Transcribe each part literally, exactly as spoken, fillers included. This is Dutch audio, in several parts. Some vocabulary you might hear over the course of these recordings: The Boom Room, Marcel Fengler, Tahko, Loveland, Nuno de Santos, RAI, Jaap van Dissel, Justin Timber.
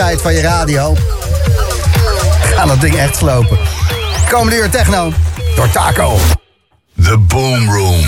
afscheid van je radio. Ga dat ding echt slopen. Komende uur techno door Tahko. The Boom Room.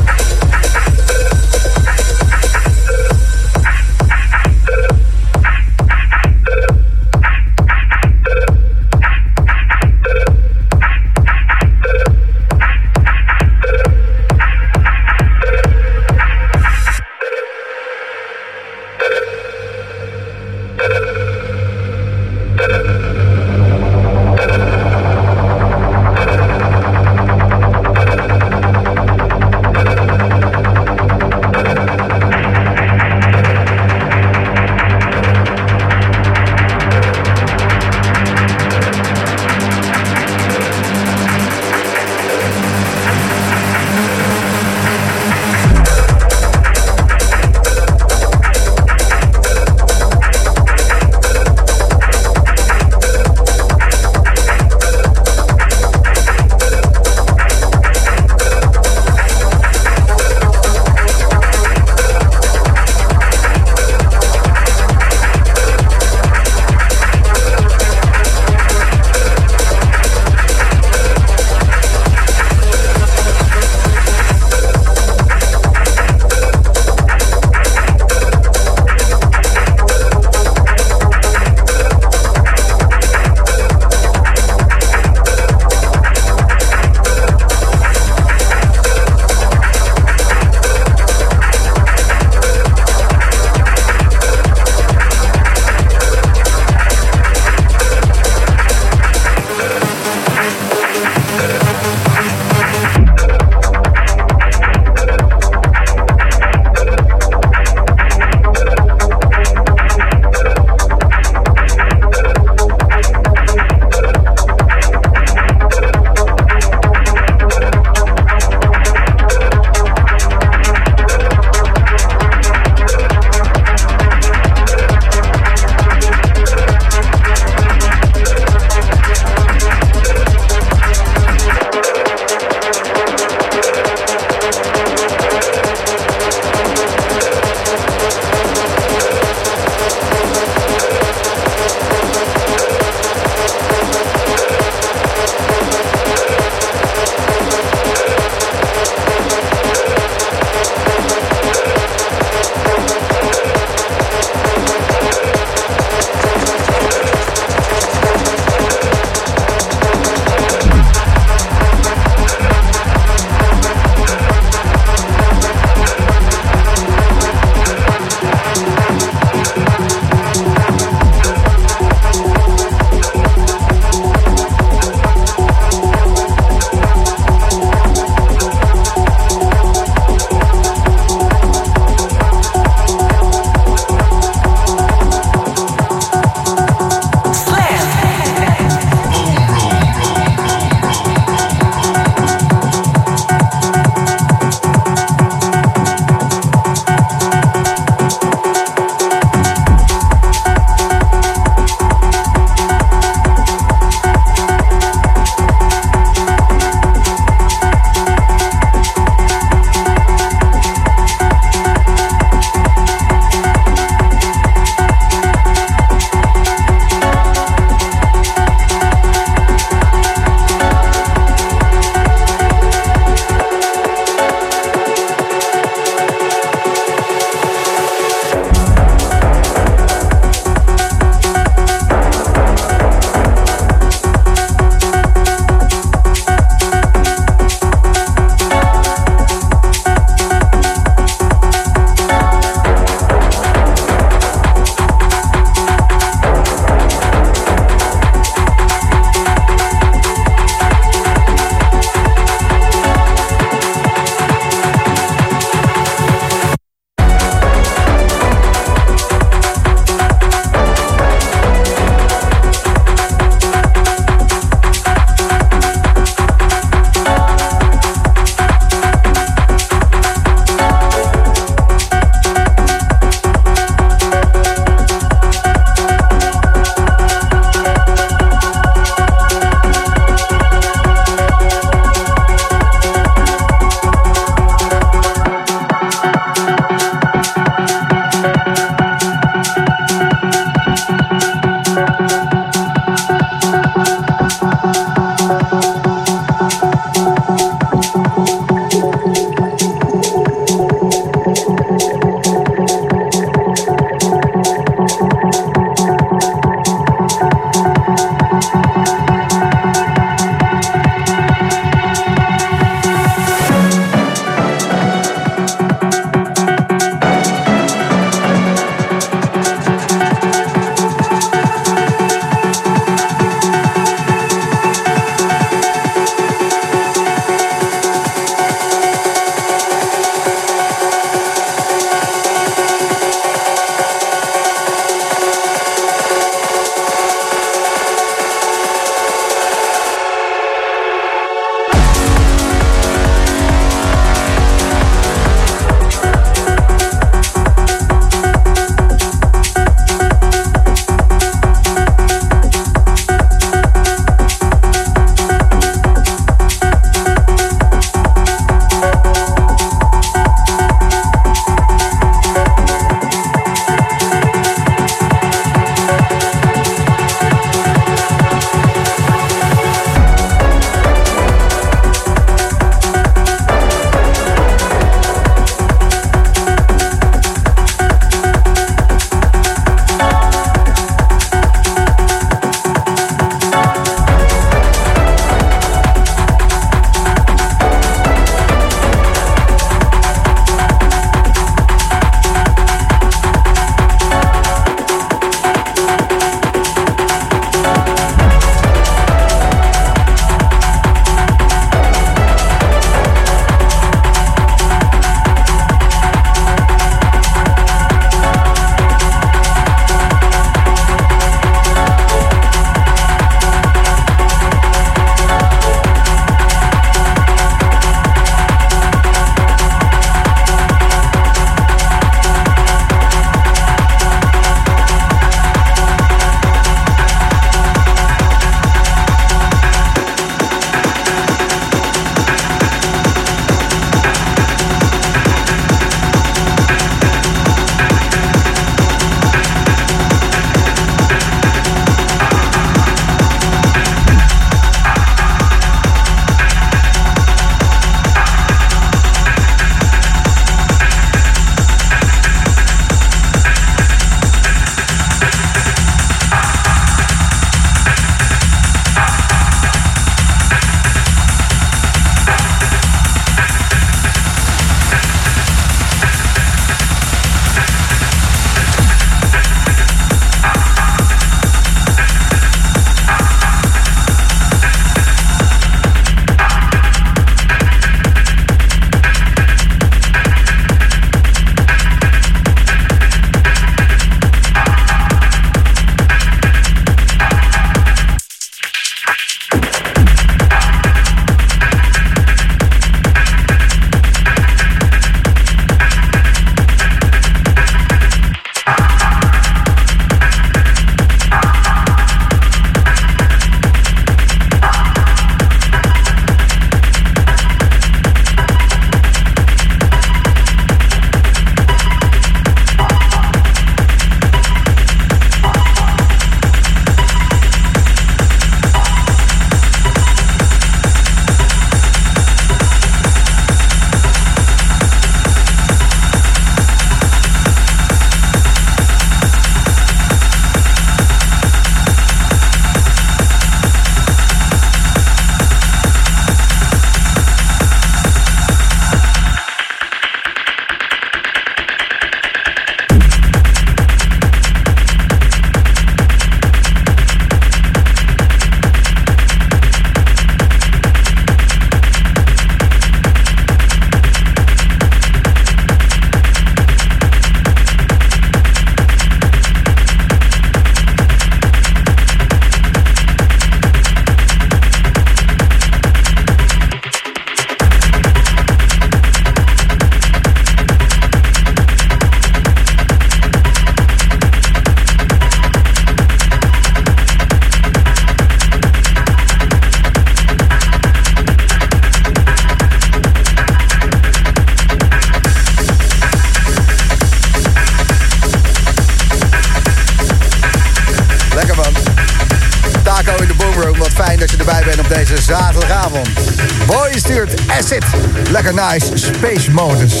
Boy stuurt Acid. Lekker nice, space modus.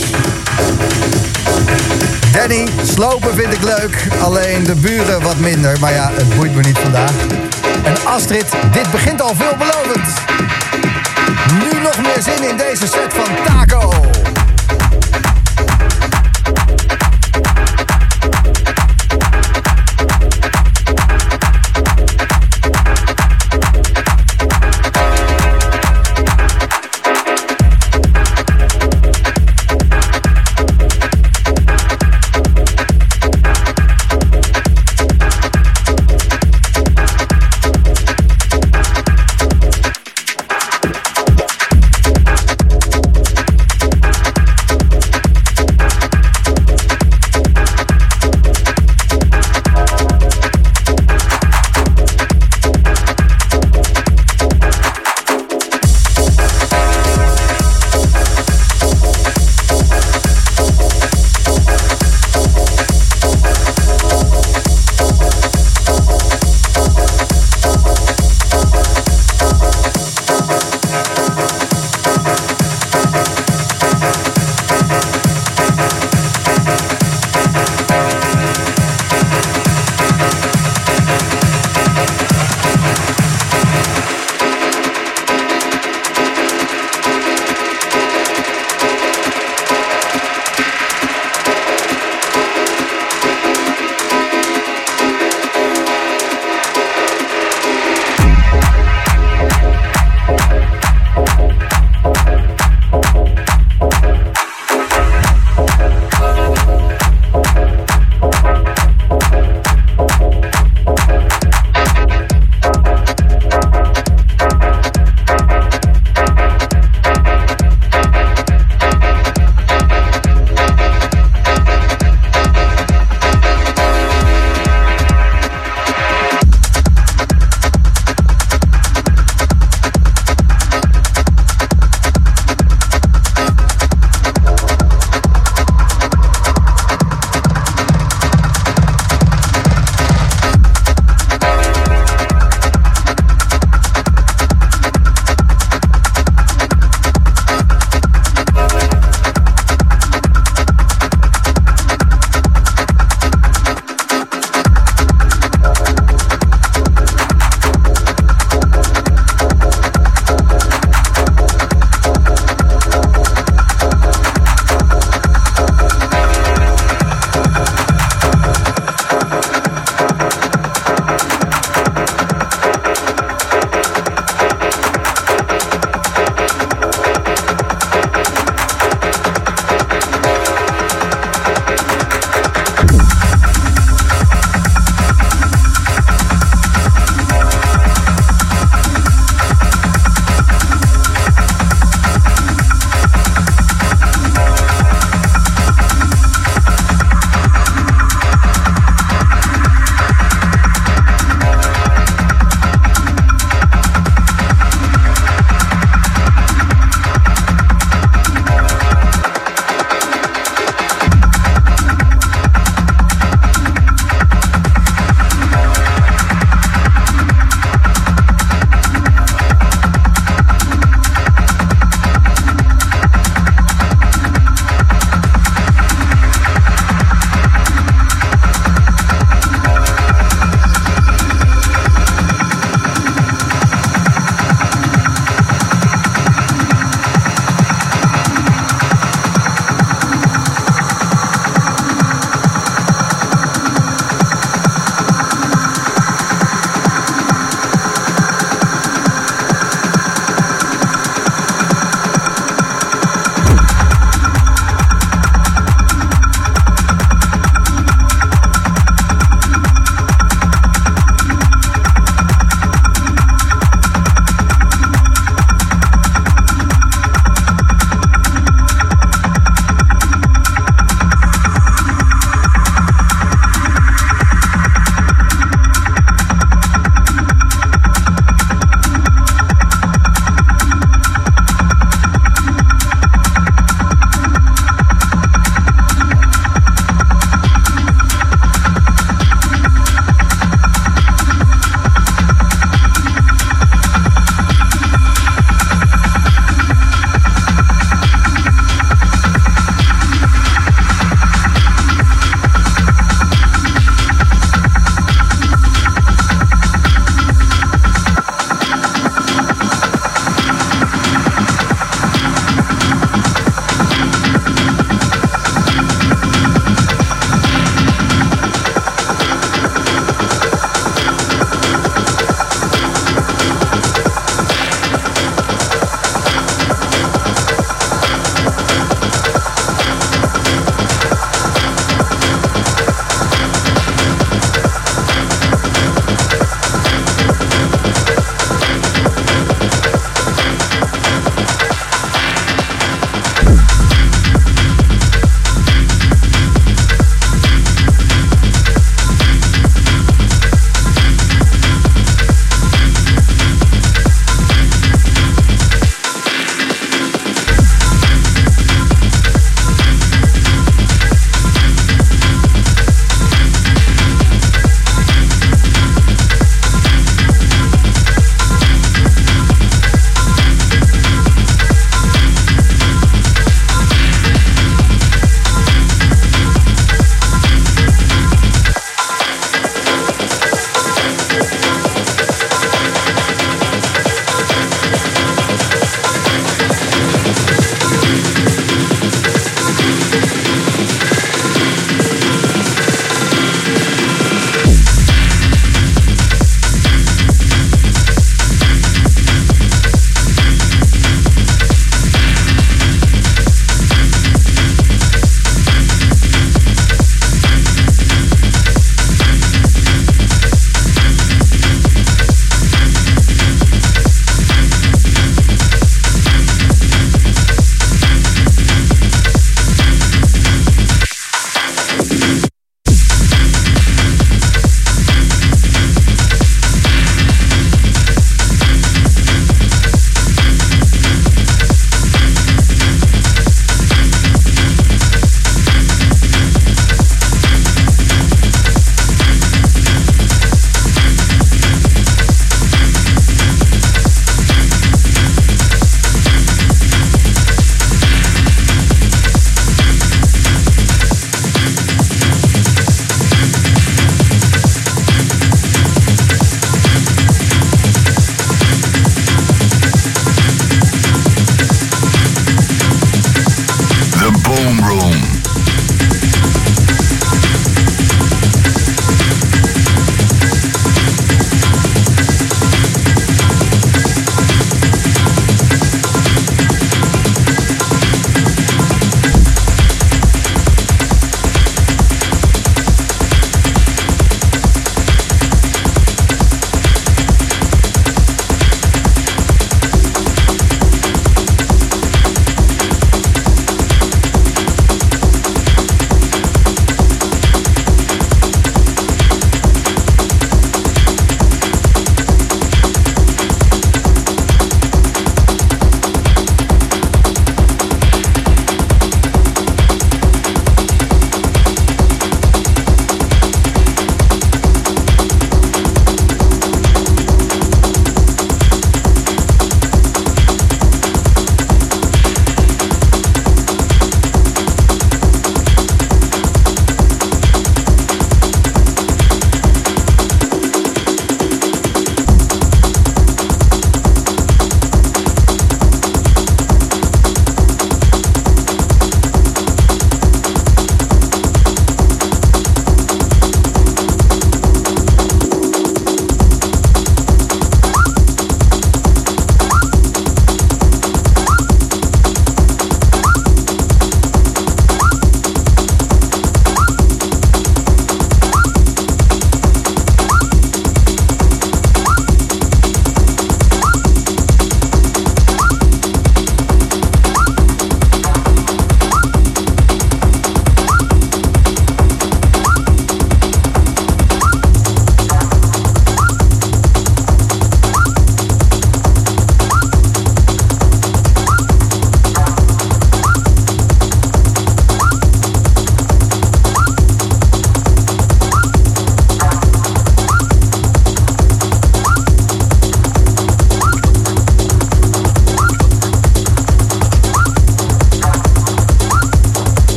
Danny, slopen vind ik leuk. Alleen de buren wat minder. Maar ja, het boeit me niet vandaag. En Astrid, dit begint al veelbelovend. Nu nog meer zin in deze set van Tahko.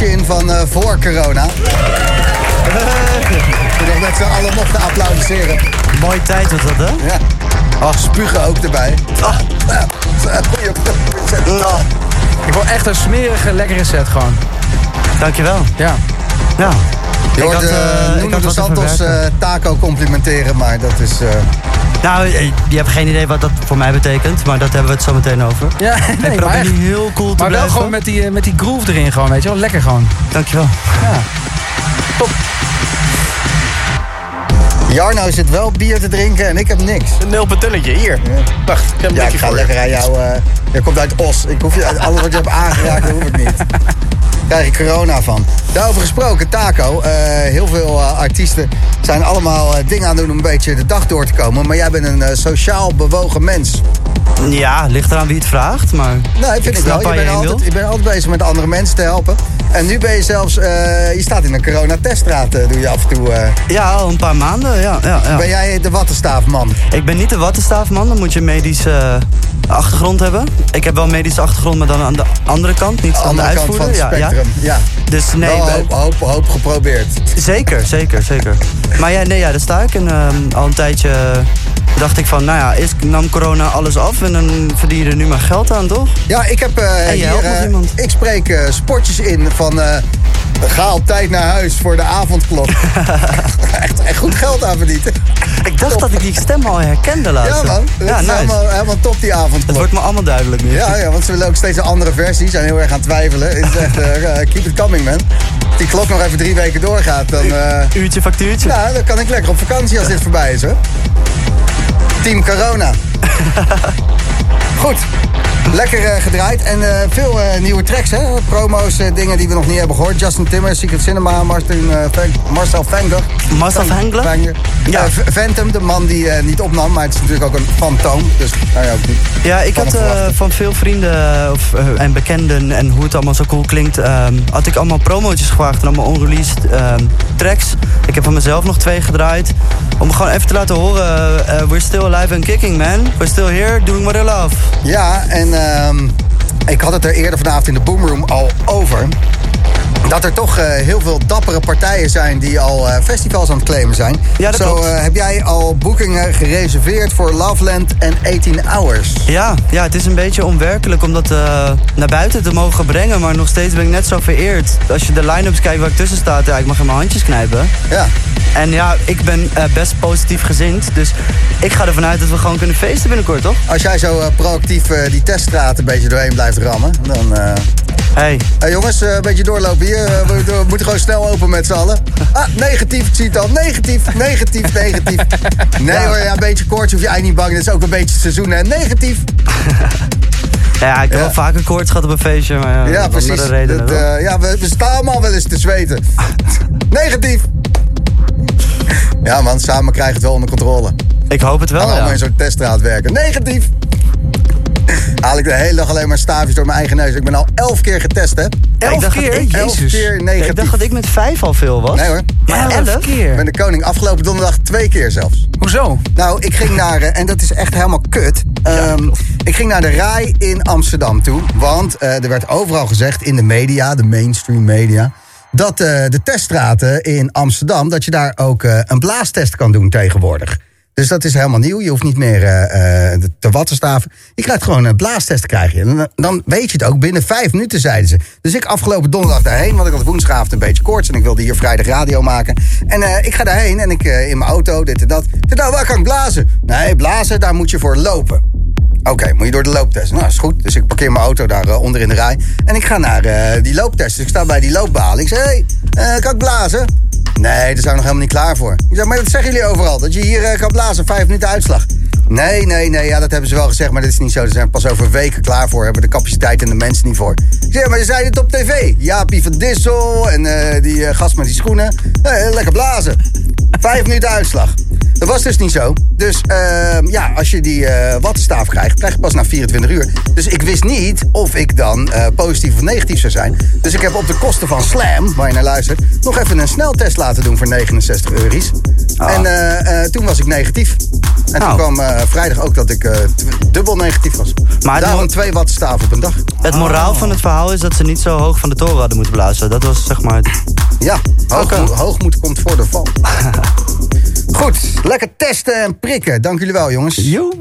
In van uh, voor corona. Toen nog met z'n allen mochten applaudisseren. Mooie tijd was dat, hè? Ja. Ach, spugen ook erbij. Ach. Ja. Ja. Ik word echt een smerige, lekkere set gewoon. Dankjewel. Ja. Ja. Je hoort uh, Nuno de Santos uh, Tahko complimenteren, maar dat is... Uh... Nou, je hebt geen idee wat dat voor mij betekent, maar dat hebben we het zo meteen over. Ja, nee, ik probeer echt, heel cool te maar blijven. Maar wel gewoon met die, met die groove erin gewoon, weet je wel. Lekker gewoon. Dankjewel. Ja. Top. Jarno zit wel bier te drinken en ik heb niks. Een nul patulletje, hier. Ja. Wacht, ik heb een ja, ik ga voor lekker je. aan jou... Uh, je komt uit Os. Ik hoef je, alles wat je hebt aangeraakt, dat hoef ik niet. Daar krijg ik corona van. Daarover gesproken, Tahko. Uh, heel veel uh, artiesten zijn allemaal uh, dingen aan doen om een beetje de dag door te komen. Maar jij bent een uh, sociaal bewogen mens. Ja, ligt eraan wie het vraagt, maar... Nou, vind ik vind het wel. Je bent, altijd, je bent altijd bezig met andere mensen te helpen. En nu ben je zelfs... Uh, je staat in een coronateststraat, uh, doe je af en toe... Uh... Ja, al een paar maanden, ja, ja, ja. Ben jij de wattenstaafman? Ik ben niet de wattenstaafman, dan moet je medische... Uh... achtergrond hebben. Ik heb wel medische achtergrond, maar dan aan de andere kant, niet aan de uitvoerder. Ja, ja. ja. Dus nee, wel hoop, hoop, hoop geprobeerd. Zeker, zeker, zeker. Maar ja, nee, ja, daar sta ik en um, al een tijdje dacht ik van, nou ja, eerst nam corona alles af en dan verdien je er nu maar geld aan, toch? Ja, ik heb uh, hier, uh, ik spreek uh, sportjes in van uh, ga op tijd naar huis voor de avondklok. echt, echt goed geld aan verdienen. Ik dacht top. dat ik die stem al herkende laatst. Ja man, het ja, is nice. helemaal, helemaal top die avondklok. Het wordt me allemaal duidelijk nu. Ja, ja, want ze willen ook steeds een andere versie, zijn heel erg aan het twijfelen. Het is echt, uh, keep it coming man. Als die klok nog even drie weken doorgaat, dan... Uh... Uurtje factuurtje. Nou, dan kan ik lekker op vakantie als dit voorbij is hoor. Team Corona. Goed. Lekker uh, gedraaid en uh, veel uh, nieuwe tracks, hè? Promo's, uh, dingen die we nog niet hebben gehoord. Justin Timber, Secret Cinema, Martin, uh, Feng, Marcel Fengler. Marcel Fengler? Fengler. Ja. Uh, Phantom, de man die uh, niet opnam, maar het is natuurlijk ook een fantoom. Dus nou ja, ook niet. Ja, ik had uh, van veel vrienden of, uh, en bekenden en hoe het allemaal zo cool klinkt, uh, had ik allemaal promotjes gevraagd en allemaal unreleased uh, tracks. Ik heb van mezelf nog twee gedraaid. Om gewoon even te laten horen, uh, we're still alive and kicking, man. We're still here, doing what I love. Ja, en um, ik had het er eerder vanavond in de Boom Room al over. Dat er toch uh, heel veel dappere partijen zijn die al uh, festivals aan het claimen zijn. Ja, dat klopt. Zo uh, heb jij al boekingen gereserveerd voor Loveland en eighteen hours. Ja, ja, het is een beetje onwerkelijk om dat uh, naar buiten te mogen brengen. Maar nog steeds ben ik net zo vereerd. Als je de line-ups kijkt waar ik tussen sta, ja, ik mag in mijn handjes knijpen. Ja. En ja, ik ben uh, best positief gezind. Dus ik ga ervan uit dat we gewoon kunnen feesten binnenkort, toch? Als jij zo uh, proactief uh, die teststraat een beetje doorheen blijft rammen, dan... Uh... Hey. Hey jongens, een beetje doorlopen hier. We, we moeten gewoon snel open met z'n allen. Ah, negatief, ik zie het al. Negatief, negatief, negatief. Nee hoor, ja, een beetje koorts hoef je eigenlijk niet bang. Dit is ook een beetje het seizoen, hè. Negatief. Ja, ik heb ja. al vaker koorts gehad op een feestje, maar ja, ja precies. Dat, uh, ja, we, we staan allemaal wel eens te zweten. Negatief. Ja man, samen krijgen we het wel onder controle. Ik hoop het wel, ja. Allemaal in zo'n teststraat werken. Negatief. Haal ik de hele dag alleen maar staafjes door mijn eigen neus. Ik ben al elf keer getest, hè? Elf ik dacht keer? Dat ik, elf Jezus. keer negatief. Ik dacht dat ik met vijf al veel was. Nee hoor. Maar elf, elf keer? Ik ben de koning. Afgelopen donderdag twee keer zelfs. Hoezo? Nou, ik ging naar... En dat is echt helemaal kut. Ja, um, ik ging naar de R A I in Amsterdam toe. Want uh, er werd overal gezegd in de media, de mainstream media... dat uh, de teststraten in Amsterdam... dat je daar ook uh, een blaastest kan doen tegenwoordig. Dus dat is helemaal nieuw. Je hoeft niet meer uh, te wattenstaven. Je krijgt gewoon een blaastest krijg je. En dan weet je het ook. Binnen vijf minuten zeiden ze. Dus ik afgelopen donderdag daarheen. Want ik had woensdagavond een beetje koorts. En ik wilde hier vrijdag radio maken. En uh, ik ga daarheen. En ik uh, in mijn auto. Dit en dat. Toen, nou, waar kan ik blazen? Nee, blazen, daar moet je voor lopen. Oké, okay, moet je door de looptest. Nou, is goed. Dus ik parkeer mijn auto daar uh, onder in de rij. En ik ga naar uh, die looptest. Dus ik sta bij die loopbalen. Ik zeg, hey, uh, kan ik blazen? Nee, daar zijn we nog helemaal niet klaar voor. Ik zei, maar dat zeggen jullie overal. Dat je hier uh, kan blazen, vijf minuten uitslag. Nee, nee, nee, ja, dat hebben ze wel gezegd. Maar dat is niet zo. Daar zijn we pas over weken klaar voor. Hebben de capaciteit en de mensen niet voor. Ik zei, maar je zei dit op tv. Jaap van Dissel en uh, die uh, gast met die schoenen. Uh, lekker blazen. Vijf minuten uitslag. Dat was dus niet zo. Dus uh, ja, als je die uh, wattenstaaf krijgt, krijg je pas na vierentwintig uur. Dus ik wist niet of ik dan uh, positief of negatief zou zijn. Dus ik heb op de kosten van Slam, waar je naar luistert, nog even een sneltest laten doen voor negenenzestig euro's. Ah. En uh, uh, toen was ik negatief. En oh. toen kwam uh, vrijdag ook dat ik uh, tw- dubbel negatief was. Maar daarom mo- twee wattenstaven op een dag. Het moraal oh. van het verhaal is dat ze niet zo hoog van de toren hadden moeten blazen. Dat was zeg maar... Ja, hoog, okay. mo- hoogmoed komt voor de val. Goed, lekker testen en prikken. Dank jullie wel, jongens. Joe.